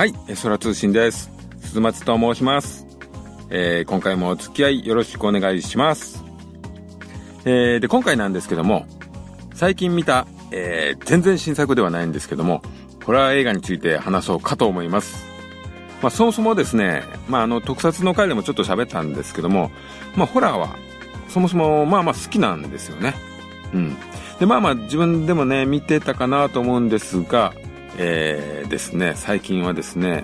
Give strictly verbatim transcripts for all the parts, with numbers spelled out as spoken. はい、空通信です。鈴松と申します。えー、今回もお付き合いよろしくお願いします。えー、で、今回なんですけども、最近見た、えー、全然新作ではないんですけども、ホラー映画について話そうかと思います。まあ、そもそもですね、まあ、あの、特撮の回でもちょっと喋ったんですけども、まあ、ホラーは、そもそも、まあまあ好きなんですよね。うん。で、まあまあ自分でもね、見てたかなと思うんですが、えーですね、最近はですね、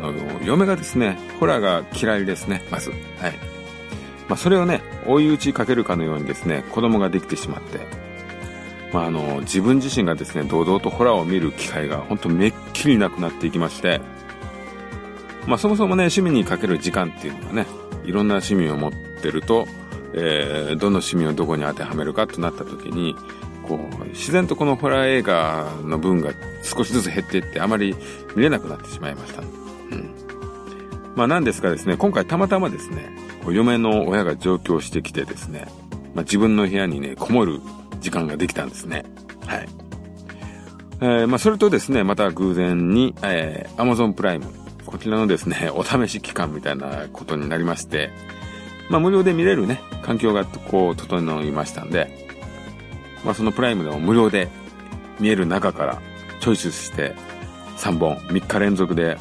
あの、嫁がですね、ホラーが嫌いですね、まず。はい。まあ、それをね、追い打ちかけるかのようにですね、子供ができてしまって、まあ、あの、自分自身がですね、堂々とホラーを見る機会が本当めっきりなくなっていきまして、まあ、そもそもね、趣味にかける時間っていうのはね、いろんな趣味を持ってると、えー、どの趣味をどこに当てはめるかとなった時に、こう、自然とこのホラー映画の分が少しずつ減っていって、あまり見れなくなってしまいました。うん。まあ、なんですがですね、今回たまたまですね、こう嫁の親が上京してきてですね、まあ、自分の部屋にね、こもる時間ができたんですね。はい。えー、まあ、それとですね、また偶然に、えー、Amazon プライム。こちらのですね、お試し期間みたいなことになりまして、まあ無料で見れるね、環境がこう整いましたんで、まあそのプライムでも無料で見える中からチョイスしてさんぼんみっか連続で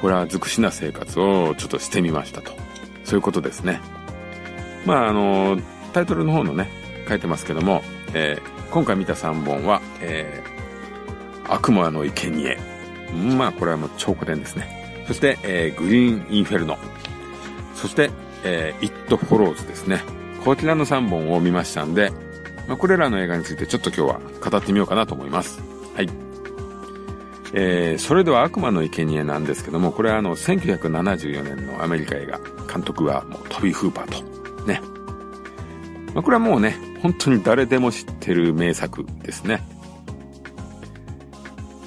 ホラー尽くしな生活をちょっとしてみましたと。そういうことですね。まああの、タイトルの方のね、書いてますけども、えー、今回見たさんぼんは、えー、悪魔の生贄。まあこれはもう超古典ですね。そして、えー、グリーンインフェルノ。そして、えー、イットフォローズですね。こちらのさんぼんを見ましたんで、まあ、これらの映画についてちょっと今日は語ってみようかなと思います。はい。えー、それでは悪魔の生贄なんですけども、これはあの、せんきゅうひゃくななじゅうよねんのアメリカ映画。監督はもうトビー・フーパーと。ね。まあ、これはもうね、本当に誰でも知ってる名作ですね。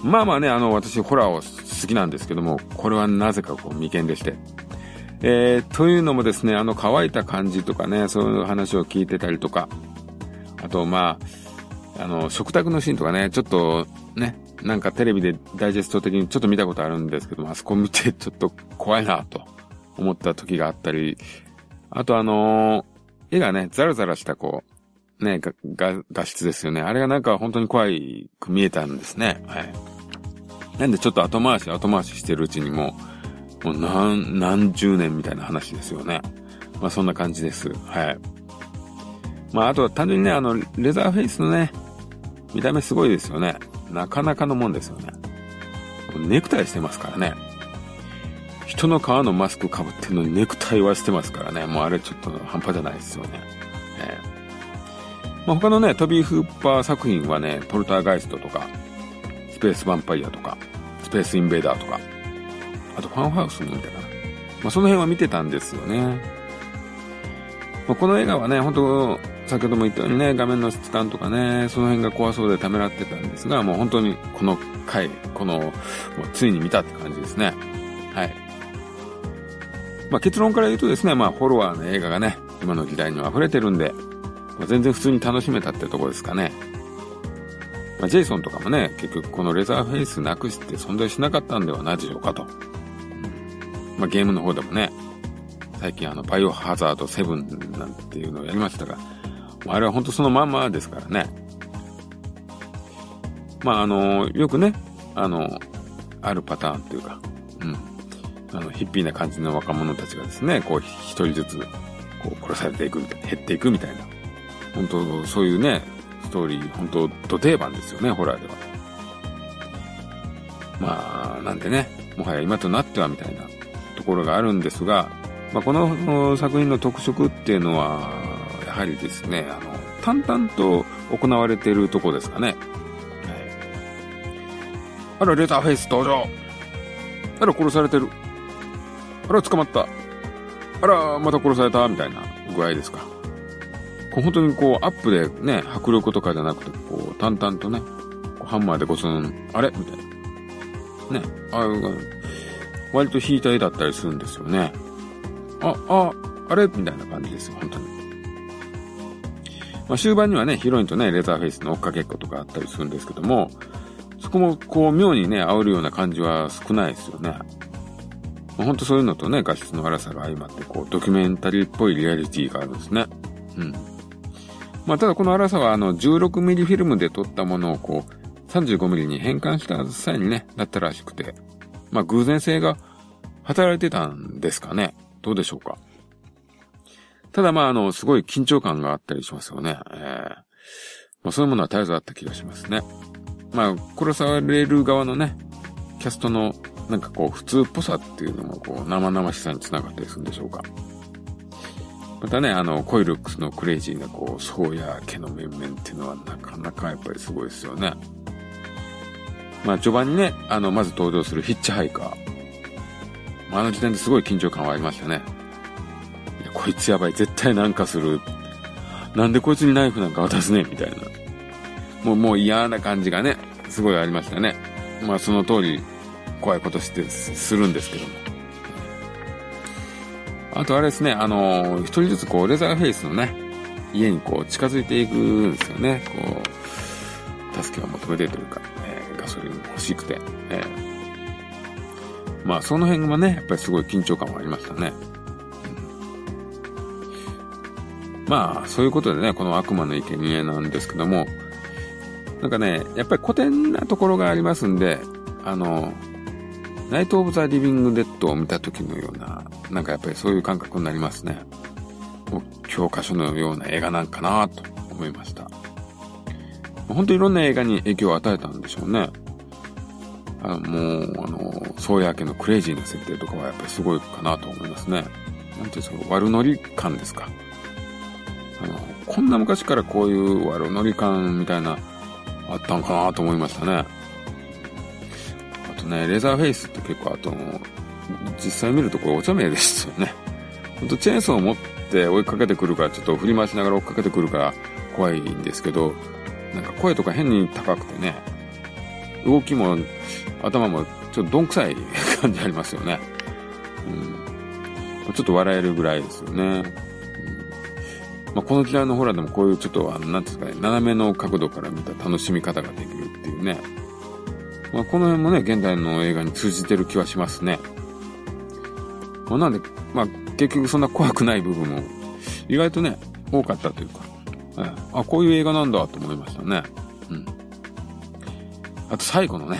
まあまあね、あの、私ホラーを好きなんですけども、これはなぜかこう未見でして、えー、というのもですね、あの乾いた感じとかね、そういう話を聞いてたりとか、あとまああの食卓のシーンとかね、ちょっとね、なんかテレビでダイジェスト的にちょっと見たことあるんですけども、あそこ見てちょっと怖いなと思った時があったり、あとあのー、絵がねザラザラしたこうねが画質ですよね、あれがなんか本当に怖いく見えたんですね。はい。なんでちょっと後回し後回ししてるうちにもう、もう何、何十年みたいな話ですよね。まあそんな感じです。はい。まああとは単純にね、あの、レザーフェイスのね、見た目すごいですよね。なかなかのもんですよね。ネクタイしてますからね。人の皮のマスク被ってるのにネクタイはしてますからね。もうあれちょっと半端じゃないですよね。えー、まあ他のね、トビー・フーパー作品はね、ポルターガイストとか、スペースヴァンパイアとか、スペースインベーダーとか、あとファンハウスも見たかな。まあ、その辺は見てたんですよね。まあ、この映画はね、本当先ほども言ったようにね、画面の質感とかね、その辺が怖そうでためらってたんですが、もう本当にこの回、この、もうついに見たって感じですね。はい。まあ、結論から言うとですね、まあ、ホロワーの映画がね、今の時代に溢れてるんで、まあ、全然普通に楽しめたってとこですかね。まあ、ジェイソンとかもね、結局このレザーフェイスなくして存在しなかったんではなぜよかと。まあ、ゲームの方でもね、最近あのバイオハザードセブンなんていうのをやりましたが、あれは本当そのまんまですからね。まああの、よくね、あの、あるパターンというか、うん、あのヒッピーな感じの若者たちがですね、こう一人ずつこう殺されていくみたいな、減っていくみたいな、本当そういうね、ストーリー本当ド定番ですよね、ホラーでは。まあなんでね、もはや今となってはみたいなところがあるんですが、まあ、この作品の特色っていうのはやはりですね、あの淡々と行われているとこですかね。あらレザーフェイス登場、あら殺されてる、あら捕まった、あらまた殺されたみたいな具合ですか。本当にこうアップでね、迫力とかじゃなくて、こう淡々とね、ハンマーでゴツン、あれみたいなね、あ割と引いた絵だったりするんですよね。あああれみたいな感じですよ、本当に。まあ、終盤にはね、ヒロインとねレザーフェイスの追っかけっことかあったりするんですけども、そこもこう妙にね煽るような感じは少ないですよね。本当そういうのとね画質の荒さが相まってこうドキュメンタリーっぽいリアリティがあるんですね。うん。まあただこの荒さはあのじゅうろくミリフィルムで撮ったものをこうさんじゅうごミリに変換した際にねなったらしくて、まあ偶然性が働いてたんですかね。どうでしょうか。ただまああのすごい緊張感があったりしますよね。えー、まあそういうものは絶えずあった気がしますね。まあ殺される側のねキャストのなんかこう普通っぽさっていうのもこう生々しさにつながったりするんでしょうか。またねあのコイルックスのクレイジーなこうそうや毛の面々っていうのはなかなかやっぱりすごいですよね。まあ序盤にねあのまず登場するヒッチハイカー、まあ、あの時点ですごい緊張感はありましたね。いやこいつやばい絶対なんかする、なんでこいつにナイフなんか渡すねみたいな、もうもう嫌な感じがねすごいありましたね。まあその通り怖いことしてするんですけども、あとあれですね、あの一人ずつこうレザーフェイスのね家にこう近づいていくんですよね。こう助けを求めてというか、えー、ガソリン欲しくて、えー、まあその辺はねやっぱりすごい緊張感はありましたね、うん、まあそういうことでねこの悪魔の生贄なんですけども、なんかねやっぱり古典なところがありますんで、あのナイト・オブ・ザ・リビング・デッドを見た時のような、なんかやっぱりそういう感覚になりますね。もう教科書のような映画なんかなと思いました。本当にいろんな映画に影響を与えたんでしょうね。あのもう、あの、宗谷家のクレイジーな設定とかはやっぱりすごいかなと思いますね。なんていうその悪ノリ感ですか。あの、こんな昔からこういう悪ノリ感みたいな、あったのかなと思いましたね。レザーフェイスって結構あと実際見るとこれお茶目ですよね。ほんとチェーンソーを持って追いかけてくるからちょっと振り回しながら追っかけてくるから怖いんですけど、なんか声とか変に高くてね、動きも頭もちょっとどんくさい感じありますよね、うん、ちょっと笑えるぐらいですよね、うんまあ、この時代のホラーでもこういうちょっとあのなんていうんですかね斜めの角度から見た楽しみ方ができるっていうね、まあ、この辺もね現代の映画に通じてる気はしますね、まあ、なんで、まあ、結局そんな怖くない部分も意外とね多かったというか、えー、あこういう映画なんだと思いましたね、うん、あと最後のね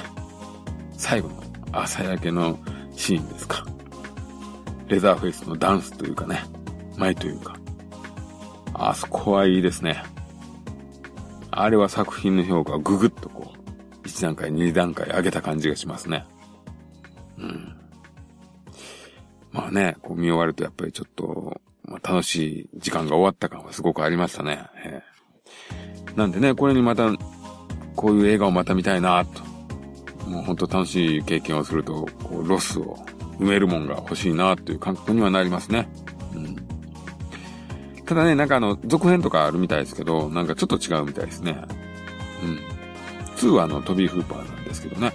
最後の朝焼けのシーンですか、レザーフェイスのダンスというかね舞というか、あそこはいいですね。あれは作品の評価をググッとこういち段階に段階上げた感じがしますね。うん。まあね、こう見終わるとやっぱりちょっと、まあ、楽しい時間が終わった感はすごくありましたね。えー、なんでね、これにまたこういう映画をまた見たいなと、もう本当楽しい経験をするとこうロスを埋めるもんが欲しいなという感覚にはなりますね。うん。ただね、なんかあの続編とかあるみたいですけど、なんかちょっと違うみたいですね。うん。にはあのトビー・フーパーなんですけどね、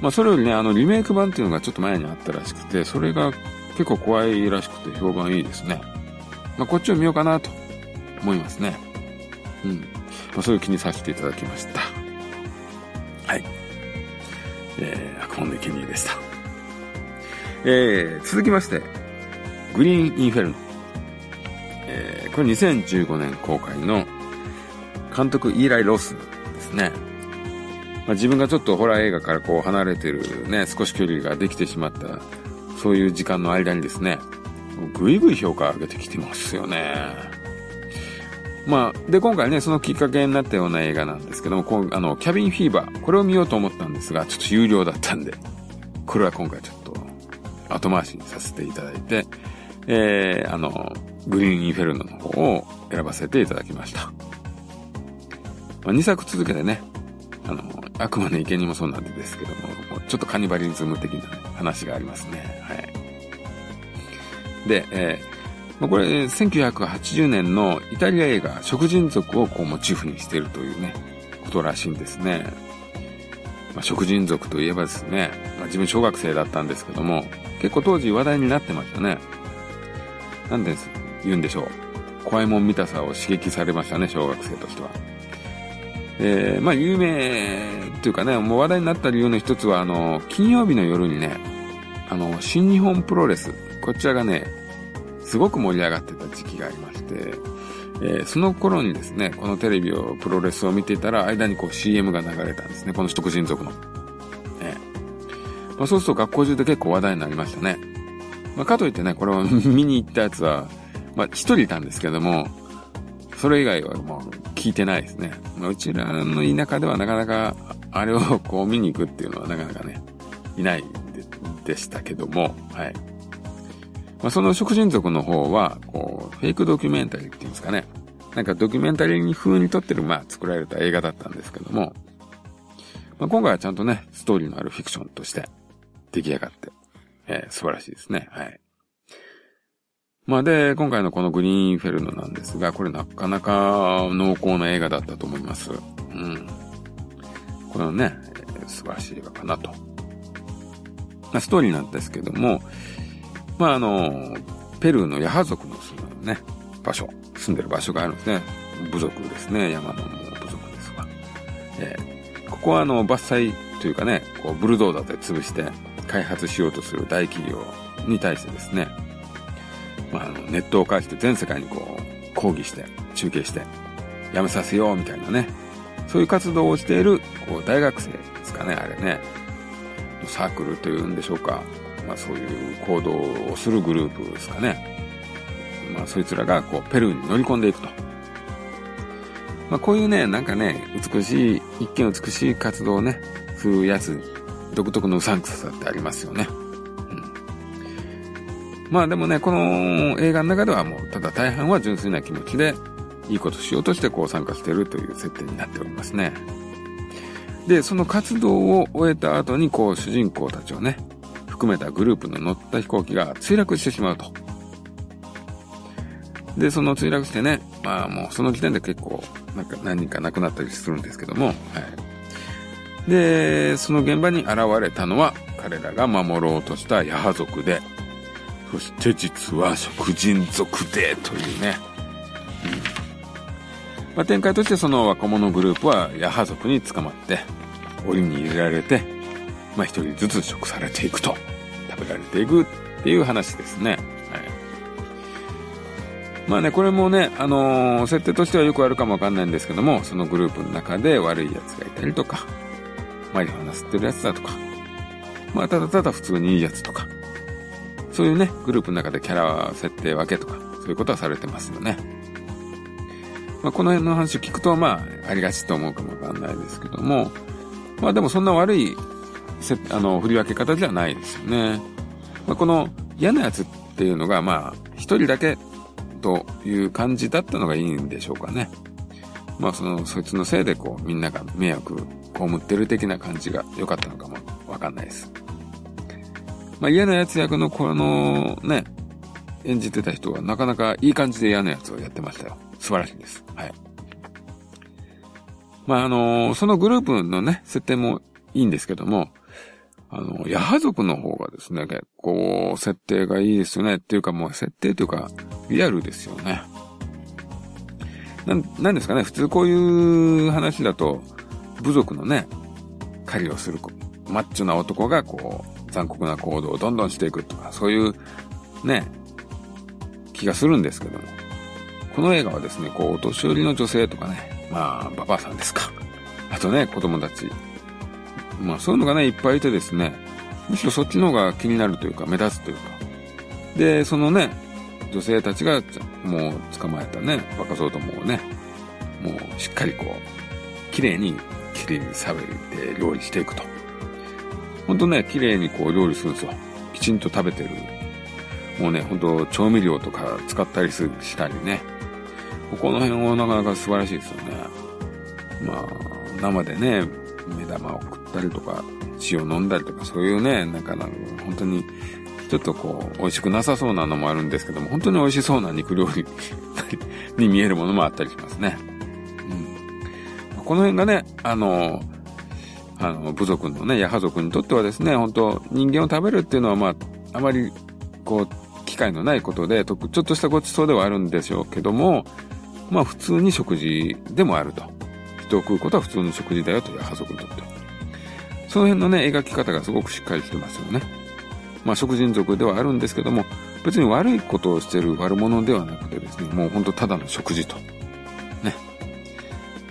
まあ、それよりねあのリメイク版っていうのがちょっと前にあったらしくて、それが結構怖いらしくて評判いいですね、まあ、こっちを見ようかなと思いますね、うんまあ、そういう気にさせていただきました。はい、えー、悪魔の生贄でした。えー、続きましてグリーン・インフェルノ、えー、これにせんじゅうごねん公開の監督イーライ・ロスね、まあ、自分がちょっとホラー映画からこう離れてるね少し距離ができてしまったそういう時間の間にですねぐいぐい評価上げてきてますよね。まあで今回ねそのきっかけになったような映画なんですけども、こうあのキャビンフィーバー、これを見ようと思ったんですがちょっと有料だったんでこれは今回ちょっと後回しにさせていただいて、えー、あのグリーンインフェルノの方を選ばせていただきました。まあ、にさく続けてね、あの、悪魔の生贄もそうなんですけども、もうちょっとカニバリズム的な、ね、話がありますね。はい。で、えーまあ、これ、せんきゅうひゃくはちじゅうねんのイタリア映画、食人族をこうモチーフにしているというね、ことらしいんですね。まあ、食人族といえばですね、まあ、自分小学生だったんですけども、結構当時話題になってましたね。なんで言うんでしょう。怖いもん見たさを刺激されましたね、小学生としては。えー、まあ有名というかね、もう話題になった理由の一つは、あの金曜日の夜にね、あの新日本プロレス、こちらがねすごく盛り上がってた時期がありまして、えー、その頃にですね、このテレビをプロレスを見ていたら間にこう シーエム が流れたんですね、この食人族の、えーまあ、そうすると学校中で結構話題になりましたね。まあ、かといってね、これを見に行ったやつはまあ一人いたんですけども、それ以外はもう聞いてないですね。まあ、うちらの田舎ではなかなかあれをこう見に行くっていうのはなかなかねいない で, でしたけども、はい。まあ、その食人族の方はこうフェイクドキュメンタリーって言うんですかね、なんかドキュメンタリー風に撮ってる、まあ作られた映画だったんですけども、まあ、今回はちゃんとねストーリーのあるフィクションとして出来上がって、えー、素晴らしいですね。はい。まあで、今回のこのグリーンフェルノなんですが、これなかなか濃厚な映画だったと思います。うん。これはね、素晴らしい映画かなと。まあ、ストーリーなんですけども、まああの、ペルーのヤハ族の住むね、場所、住んでる場所があるんですね。部族ですね、山の部族ですが。えー、ここはあの、伐採というかね、こうブルドーザーで潰して開発しようとする大企業に対してですね、まあ、あのネットを介して全世界にこう抗議して中継してやめさせようみたいなね、そういう活動をしているこう大学生ですかね、あれね、サークルというんでしょうか、まあ、そういう行動をするグループですかね。まあ、そいつらがこうペルーに乗り込んでいくと、まあ、こういうね、なんかね、美しい、一見美しい活動をねするやつに独特のうさんくささってありますよね。まあでもね、この映画の中ではもうただ大半は純粋な気持ちでいいことしようとしてこう参加しているという設定になっておりますね。で、その活動を終えた後にこう主人公たちをね含めたグループの乗った飛行機が墜落してしまうと。で、その墜落してね、まあもうその時点で結構なんか何人か亡くなったりするんですけども、はい、で、その現場に現れたのは彼らが守ろうとしたヤハ族で、そして実は食人族でというね、うんまあ、展開としてその若者グループはヤハ族に捕まって檻に入れられて、まあ、一人ずつ食されていくと、食べられていくっていう話ですね、はい。まあね、これもね、あのー、設定としてはよくあるかもわかんないんですけども、そのグループの中で悪いやつがいたりとか、マリファナ吸ってるやつだとか、まあ、ただただ普通にいいやつとか、そういうね、グループの中でキャラ設定分けとか、そういうことはされてますよね。まあ、この辺の話を聞くと、まあ、ありがちと思うかもわかんないですけども、まあでもそんな悪い、あの、振り分け方じゃないですよね。まあ、この嫌なやつっていうのが、まあ、一人だけという感じだったのがいいんでしょうかね。まあ、その、そいつのせいで、こう、みんなが迷惑被ってる的な感じが良かったのかもわかんないです。まあ、嫌なやつ役のこのね、演じてた人はなかなかいい感じで嫌なやつをやってましたよ。素晴らしいです。はい。まあ、あの、そのグループのね、設定もいいんですけども、あの、ヤハ族の方がですね、結構設定がいいですよね。っていうかもう設定というか、リアルですよね。な、なんですかね、普通こういう話だと、部族のね、狩りをするマッチョな男がこう、残酷な行動をどんどんしていくとか、そういうね気がするんですけども、この映画はですね、こうお年寄りの女性とかね、まあババアさんですか、あとね子供たち、まあそういうのがねいっぱいいてですね、むしろそっちの方が気になるというか目立つというか、でそのね女性たちがもう捕まえたね若造どもをね、もうしっかりこう綺麗に切り裂いて料理していくと。ほんとね、綺麗にこう料理するんですよ。きちんと食べてる。もうね、ほんと調味料とか使ったりするしたりね。この辺はなかなか素晴らしいですよね。まあ、生でね、目玉を食ったりとか、塩飲んだりとか、そういうね、なんかなんか本当に、ちょっとこう、美味しくなさそうなのもあるんですけども、本当に美味しそうな肉料理に見えるものもあったりしますね。うん、この辺がね、あの、あの部族のねヤハ族にとってはですね、本当人間を食べるっていうのはまああまりこう機会のないことで、ちょっとしたごちそうではあるんでしょうけども、まあ普通に食事でもあると、一トを食うことは普通の食事だよという家族にとって、その辺のね描き方がすごくしっかりしてますよね。まあ食人族ではあるんですけども、別に悪いことをしている悪者ではなくてですね、もう本当ただの食事とね、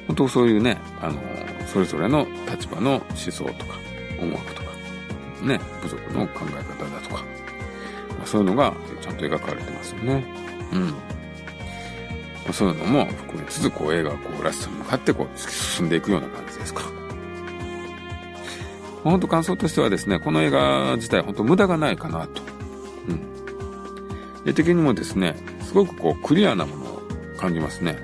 本当そういうね、あのそれぞれの立場の思想とか思惑とかね、部族の考え方だとか、まあ、そういうのがちゃんと描かれてますよね。うん。まあ、そういうのも含めつつ、こう映画はこうラストに向かってこう突き進んでいくような感じですか。本当感想としてはですね、この映画自体本当無駄がないかなと。うん。絵的にもですね、すごくこうクリアなものを感じますね。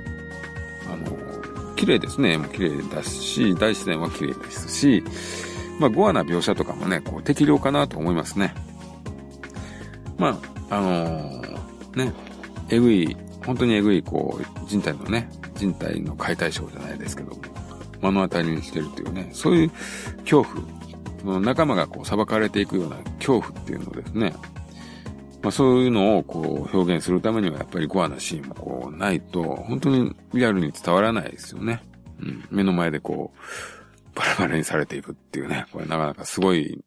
あの、綺麗ですね。絵も綺麗だし、大自然は綺麗ですし、まあ、ゴアな描写とかもね、こう適量かなと思いますね。まあ、あのー、ね、えぐい、本当にえぐい、こう、人体のね、人体の解体ショーじゃないですけども、目の当たりにしてるというね、そういう恐怖、その仲間がこう裁かれていくような恐怖っていうのをですね、まあそういうのをこう表現するためにはやっぱりゴアなシーンもこうないと、本当にリアルに伝わらないですよね。うん、目の前でこう、バラバラにされていくっていうね、これなかなかすごい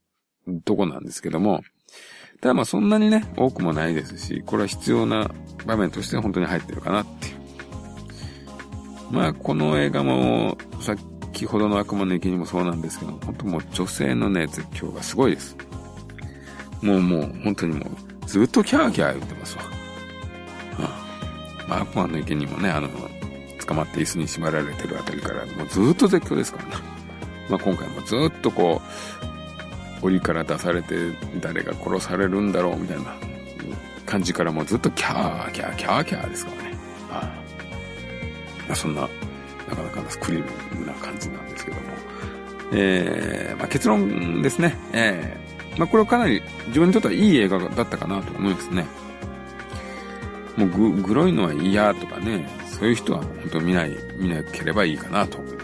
とこなんですけども、ただまあそんなにね、多くもないですし、これは必要な場面として本当に入ってるかなっていう。まあこの映画も、さっきほどの悪魔の生贄もそうなんですけど、本当もう女性のね、絶叫がすごいです。もうもう本当にもうずっとキャーキャー言ってますわ。うん、まあ悪魔の生贄もね、あの、捕まって椅子に縛られてるあたりから、もうずっと絶叫ですからね。まあ、今回もずっとこう檻から出されて誰が殺されるんだろうみたいな感じからもうずっとキャーキャーキャーキャーですからね。ああ、そんななかなかクリームな感じなんですけども、えーまあ、結論ですね、えーまあ、これはかなり自分にとってはいい映画だったかなと思いますね。もう グ, グロいのは嫌とかね、そういう人は本当見ない見なければいいかなと思います。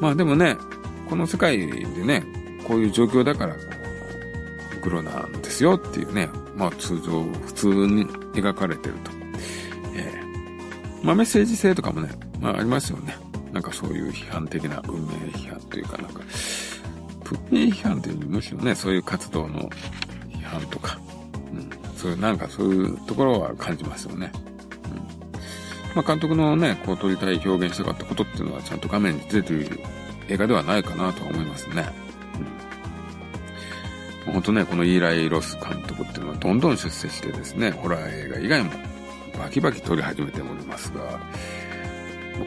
まあでもね、この世界でね、こういう状況だから、グロなんですよっていうね、まあ通常、普通に描かれてると。えー、まあメッセージ性とかもね、まあありますよね。なんかそういう批判的な、運命批判というかなんか、運命批判というよりむしろね、そういう活動の批判とか、うん、そういうなんかそういうところは感じますよね。まあ、監督のね、こう撮りたい表現したかったことっていうのはちゃんと画面に出ている映画ではないかなとは思いますね。うん、本当ね、このイーライ・ロス監督っていうのはどんどん出世してですね、ホラー映画以外もバキバキ撮り始めておりますが、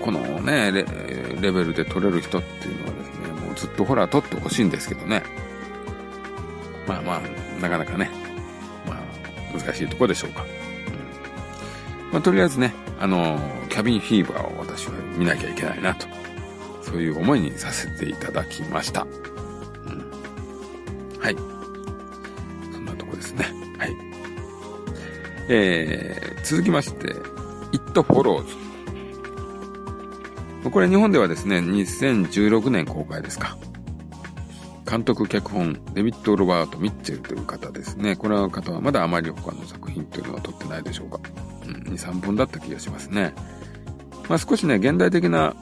このね、レ, レベルで撮れる人っていうのはですね、もうずっとホラー撮ってほしいんですけどね。まあまあ、なかなかね、まあ、難しいところでしょうか。うん、まあ、とりあえずね、あのキャビンフィーバーを私は見なきゃいけないなと、そういう思いにさせていただきました。うん、はい、そんなとこですね。はい。えー、続きまして、イットフォローズ。これ日本ではですね、にせんじゅうろくねん公開ですか。監督脚本デビッド・ロバート・ミッチェルという方ですね。この方はまだあまり他の作品というのは撮ってないでしょうか。に、さんぽんだった気がしますね。まあ少しね、現代的な、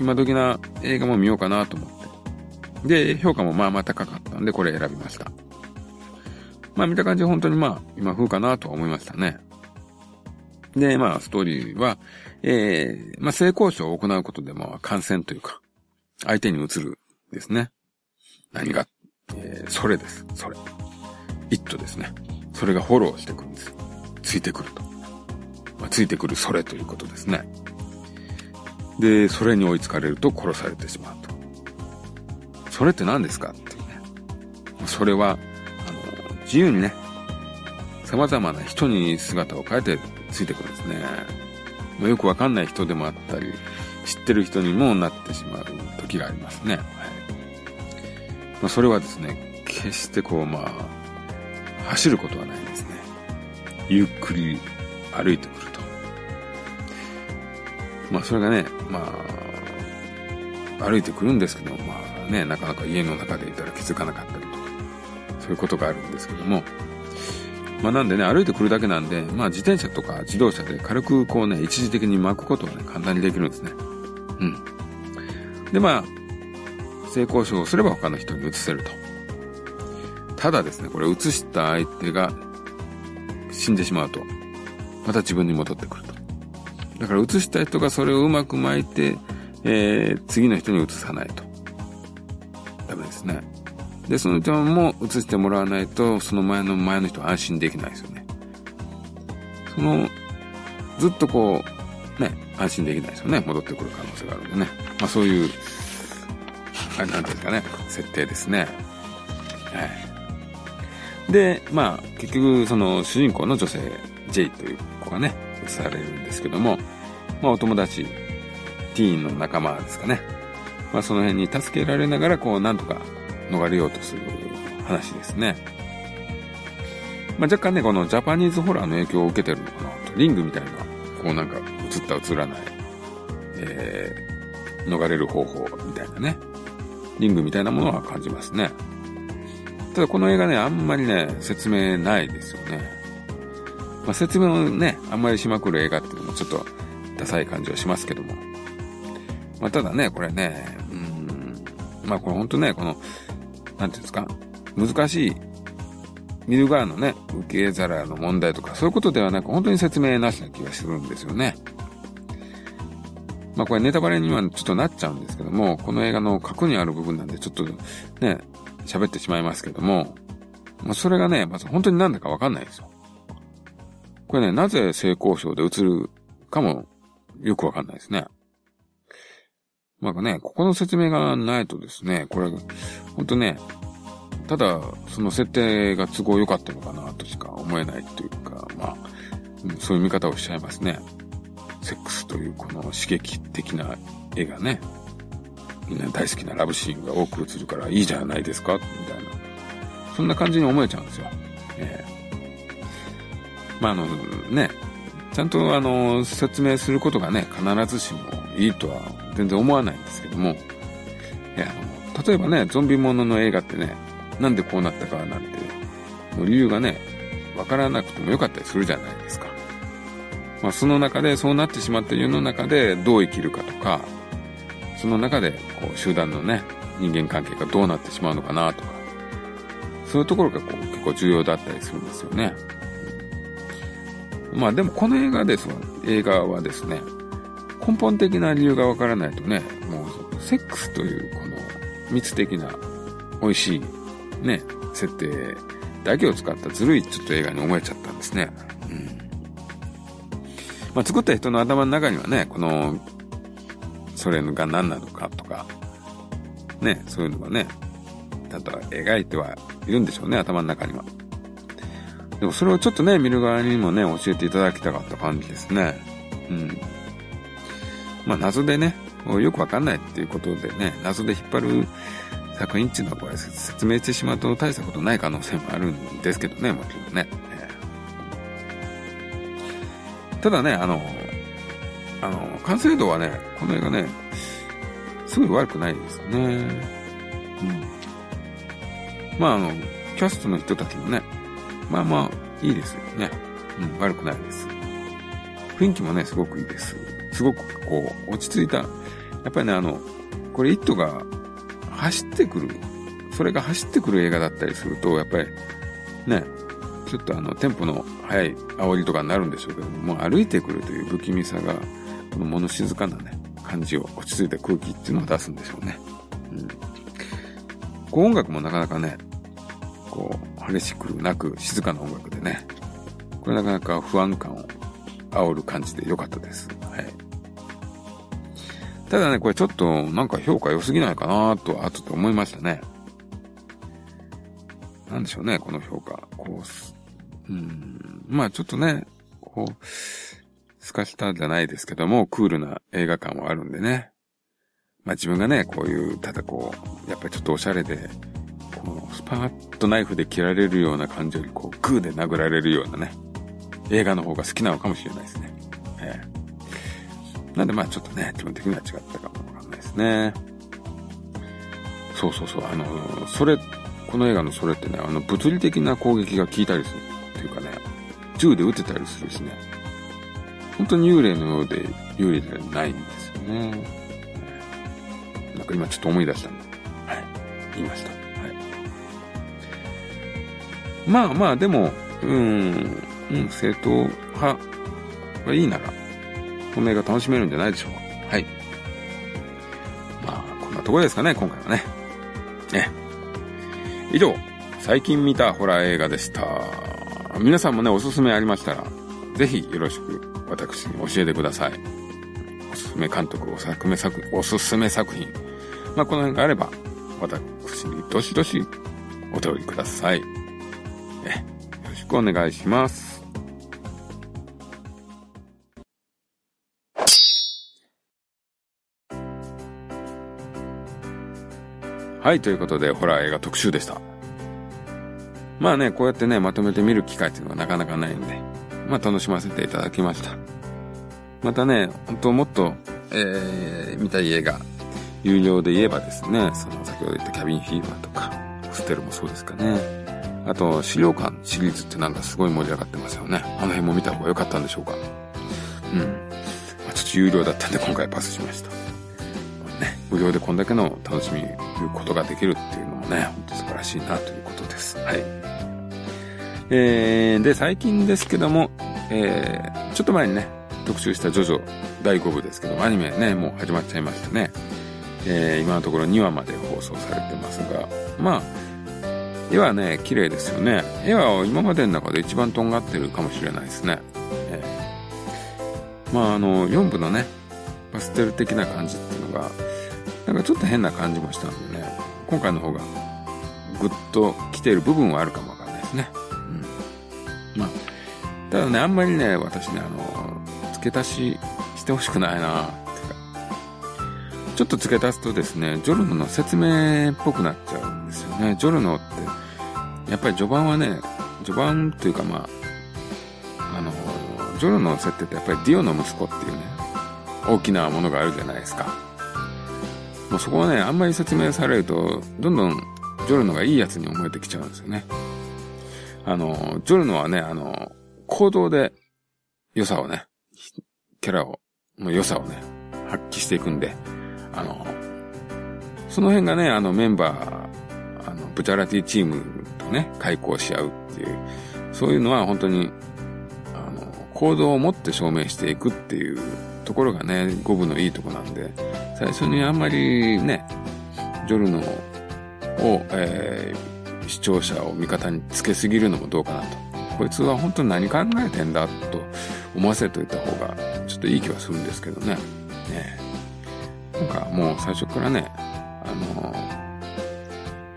今時な映画も見ようかなと思って。で、評価もまあまあ高かったんで、これ選びました。まあ見た感じ本当にまあ、今風かなとは思いましたね。で、まあストーリーは、えー、まあ性交渉を行うことで、まあ感染というか、相手に移るですね。何が、えー、それです。それ。イットですね。それがフォローしてくるんです。ついてくると。ついてくるそれということですね。で、それに追いつかれると殺されてしまうと。それって何ですかっていうね。それはあの自由にね、様々な人に姿を変えてついてくるんですね。まあ、よくわかんない人でもあったり、知ってる人にもなってしまう時がありますね。はい。まあ、それはですね、決してこうまあ走ることはないんですね。ゆっくり歩いてくる。まあそれがね、まあ歩いてくるんですけど、まあね、なかなか家の中でいたら気づかなかったりとか、そういうことがあるんですけども、まあ、なんでね、歩いてくるだけなんで、まあ、自転車とか自動車で軽くこうね、一時的に巻くことをね、簡単にできるんですね。うん。で、まあ、性交渉をすれば他の人に移せると。ただですね、これ移した相手が死んでしまうと、また自分に戻ってくると。だから移した人がそれをうまく巻いて、えー、次の人に移さないとダメですね。で、その人も移してもらわないと、その前の前の人は安心できないですよね。その、ずっとこう、ね、安心できないですよね。戻ってくる可能性があるんでね。まあそういう、あれなんていうんですかね、設定ですね。はい。で、まあ結局その主人公の女性、J という子がね、移されるんですけども、まあお友達、ティーンの仲間ですかね。まあその辺に助けられながら、こうなんとか逃れようとする話ですね。まあ若干ね、このジャパニーズホラーの影響を受けてるのかな。リングみたいな、こうなんか映った映らない、えー逃れる方法みたいなね、リングみたいなものは感じますね。ただこの映画ね、あんまりね、説明ないですよね。まあ、説明をね、あんまりしまくる映画っていうのもちょっとダサい感じはしますけども、まあ、ただね、これね、うーん、まあこれほんとね、このなんていうんですか、難しい見る側のね、受け皿の問題とかそういうことではなく、本当に説明なしな気がするんですよね。まあこれネタバレにはちょっとなっちゃうんですけども、この映画の核にある部分なんでちょっとね、喋ってしまいますけども、まあそれがね、まず本当に何だかわかんないんですよ。これね、なぜ性交渉で移るかもよくわかんないですね。まあね、ここの説明がないとですね、これ本当ね、ただその設定が都合良かったのかなとしか思えないというか、まあそういう見方をしちゃいますね。セックスというこの刺激的な絵がね、みんな大好きなラブシーンが多く映るからいいじゃないですかみたいな、そんな感じに思えちゃうんですよ。えー、まああのね、ちゃんとあの説明することがね、必ずしもいいとは全然思わないんですけども、いや、あの例えばね、ゾンビものの映画ってね、なんでこうなったかなんてもう理由がね、わからなくてもよかったりするじゃないですか。まあ、その中でそうなってしまった世の中でどう生きるかとか、その中でこう集団のね、人間関係がどうなってしまうのかなとか、そういうところがこう結構重要だったりするんですよね。まあでもこの映画です映画はですね、根本的な理由がわからないとね、もうセックスというこの密的な美味しいね、設定だけを使ったずるいちょっと映画に思えちゃったんですね。うん。まあ、作った人の頭の中にはね、この、それが何なのかとか、ね、そういうのがね、ちゃんと描いてはいるんでしょうね、頭の中には。でもそれをちょっとね、見る側にもね、教えていただきたかった感じですね。うん。まあ、謎でね、よくわかんないっていうことでね、謎で引っ張る作品っていうのは、これ説明してしまうと大したことない可能性もあるんですけどね、もちろんね。ただね、あの、あの、完成度はね、この映画ね、すごい悪くないですよね。うん。まあ、あの、キャストの人たちもね、まあまあ、いいですよね。うん、悪くないです。雰囲気もね、すごくいいです。すごくこう、落ち着いた。やっぱりね、あの、これ、イットが走ってくる、それが走ってくる映画だったりすると、やっぱり、ね、ちょっとあのテンポの速い煽りとかになるんでしょうけども、もう歩いてくるという不気味さが、この物静かなね、感じを、落ち着いた空気っていうのを出すんでしょうね。うん。こう音楽もなかなかね、こう、激しくなく静かな音楽でね、これなかなか不安感を煽る感じで良かったです。はい。ただね、これちょっとなんか評価良すぎないかなとは後で思いましたね。なんでしょうね、この評価。こう、うーん、まあちょっとね、こう、透かしたんじゃないですけども、クールな映画感はあるんでね。まあ自分がね、こういう、ただこう、やっぱりちょっとおしゃれで、こう、スパッとナイフで切られるような感じより、こう、グーで殴られるようなね、映画の方が好きなのかもしれないですね。ええ。なんでまあちょっとね、自分的には違ったかもわかんないですね。そうそうそう、あの、それ、この映画のそれってね、あの物理的な攻撃が効いたりするっていうかね、銃で撃てたりするしね、本当に幽霊のようで幽霊じゃないんですよね。なんか今ちょっと思い出したんで、はい、言いました。はい、まあまあでも、うーん、うん、正統派がいいなら、この映画楽しめるんじゃないでしょうか。はい。まあ、こんなところですかね、今回はね。ね。以上、最近見たホラー映画でした。皆さんもね、おすすめありましたら、ぜひよろしく私に教えてください。おすすめ監督、おすすめ作品、おすすめ作品。まあ、この辺があれば、私にどしどしお手寄りください。ね。よろしくお願いします。はい、ということで、ホラー映画特集でした。まあね、こうやってね、まとめて見る機会っていうのはなかなかないんで、まあ楽しませていただきました。またね、本当もっと、えー、見たい映画、有料で言えばですね、その先ほど言ったキャビンフィーバーとか、ステルもそうですかね。あと、資料館シリーズってなんかすごい盛り上がってますよね。あの辺も見た方が良かったんでしょうか。うん。まあ、ちょっと有料だったんで今回パスしました。無料でこんだけの楽しみることができるっていうのもね、本当素晴らしいなということです。はい。えー、で、最近ですけども、えー、ちょっと前にね、特集したジョジョだいごぶですけども、アニメね、もう始まっちゃいましたね。えー、今のところにわまで放送されてますが、まあ、絵はね、綺麗ですよね。絵は今までの中で一番とんがってるかもしれないですね。えー、まあ、あの、よんぶのね、パステル的な感じっていうのが、なんかちょっと変な感じもしたんでね、今回の方がグッと来ている部分はあるかもわかんないですね。うん。まあ、ただね、あんまりね、私ね、あの、付け足ししてほしくないなぁ、ちょっと付け足すとですね、ジョルノの説明っぽくなっちゃうんですよね。ジョルノって、やっぱり序盤はね、序盤というかまあ、あの、ジョルノの設定ってやっぱりディオの息子っていうね、大きなものがあるじゃないですか。もうそこはね、あんまり説明されると、どんどんジョルノがいいやつに思えてきちゃうんですよね。あの、ジョルノはね、あの、行動で良さをね、キャラを、の良さをね、発揮していくんで、あの、その辺がね、あのメンバー、あの、ブチャラティチームとね、開口し合うっていう、そういうのは本当に、あの、行動を持って証明していくっていうところがね、五部のいいとこなんで、最初にあんまりね、ジョルノを、えー、視聴者を味方につけすぎるのもどうかなと。こいつは本当に何考えてんだと思わせといた方がちょっといい気はするんですけどね。ねなんかもう最初からね、あの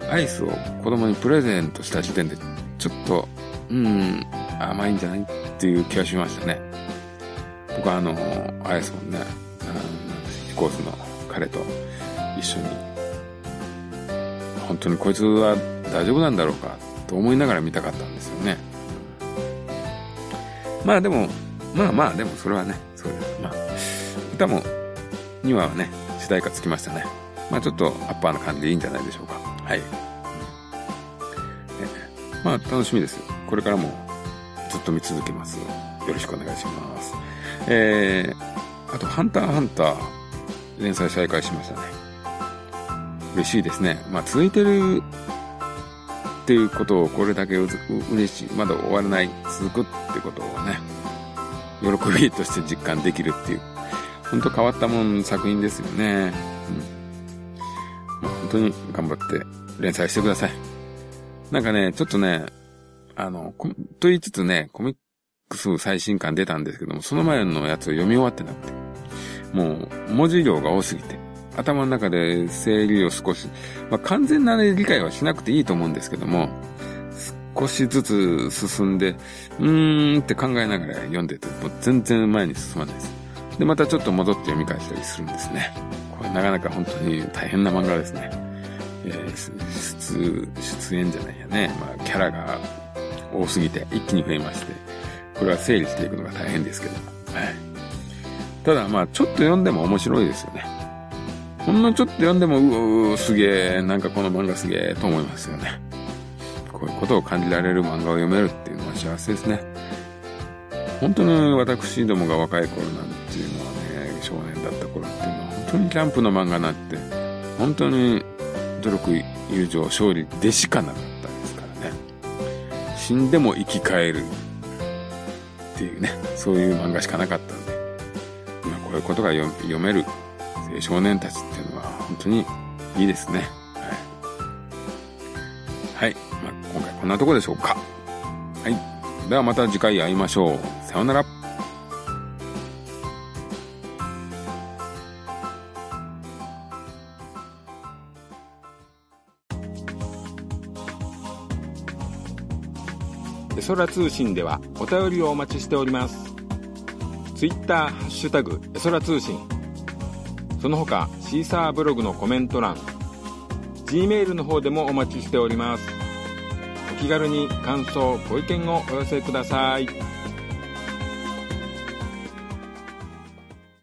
ー、アイスを子供にプレゼントした時点でちょっと、うん、甘いんじゃないっていう気がしましたね。僕はあのー、アイスもね、飛行機の彼と一緒に本当にこいつは大丈夫なんだろうかと思いながら見たかったんですよね。まあでもまあまあでもそれはねそうです。まあ歌もにわはね主題歌つきましたね。まあちょっとアッパーな感じでいいんじゃないでしょうか。はい、うん、まあ楽しみです。これからもずっと見続けます。よろしくお願いします。えー、あとハンター×ハンター連載再開しましたね。嬉しいですね。まあ続いてるっていうことをこれだけう嬉しい。まだ終わらない。続くってことをね、喜びとして実感できるっていう。本当変わったもん作品ですよね。うん。まあ、本当に頑張って連載してください。なんかね、ちょっとね、あの、と言いつつね、コミックス最新刊出たんですけども、その前のやつを読み終わってなくて。もう文字量が多すぎて頭の中で整理を少し、まあ、完全な理解はしなくていいと思うんですけども、少しずつ進んでうーんって考えながら読んでてもう全然前に進まないです。でまたちょっと戻って読み返したりするんですね。これなかなか本当に大変な漫画ですね。えー、出, 出演じゃないやね、まあ、キャラが多すぎて一気に増えまして、これは整理していくのが大変ですけど、はいただまあちょっと読んでも面白いですよね。ほんのちょっと読んでもうおすげえ、なんかこの漫画すげえと思いますよね。こういうことを感じられる漫画を読めるっていうのは幸せですね。本当に私どもが若い頃なんていうのはね、少年だった頃っていうのは本当にキャンプの漫画になって本当に努力、友情、勝利でしかなかったですからね。死んでも生き返るっていうね、そういう漫画しかなかったんで、今こういうことが読める少年たちっていうのは本当にいいですね。はい、はい、まあ、今回こんなとこでしょうか。はい、ではまた次回会いましょう。さようなら。エソラ通信ではお便りをお待ちしております。ツイッターハッシュタグエソラ通信、その他シーサーブログのコメント欄、 G メールの方でもお待ちしております。お気軽に感想ご意見をお寄せください。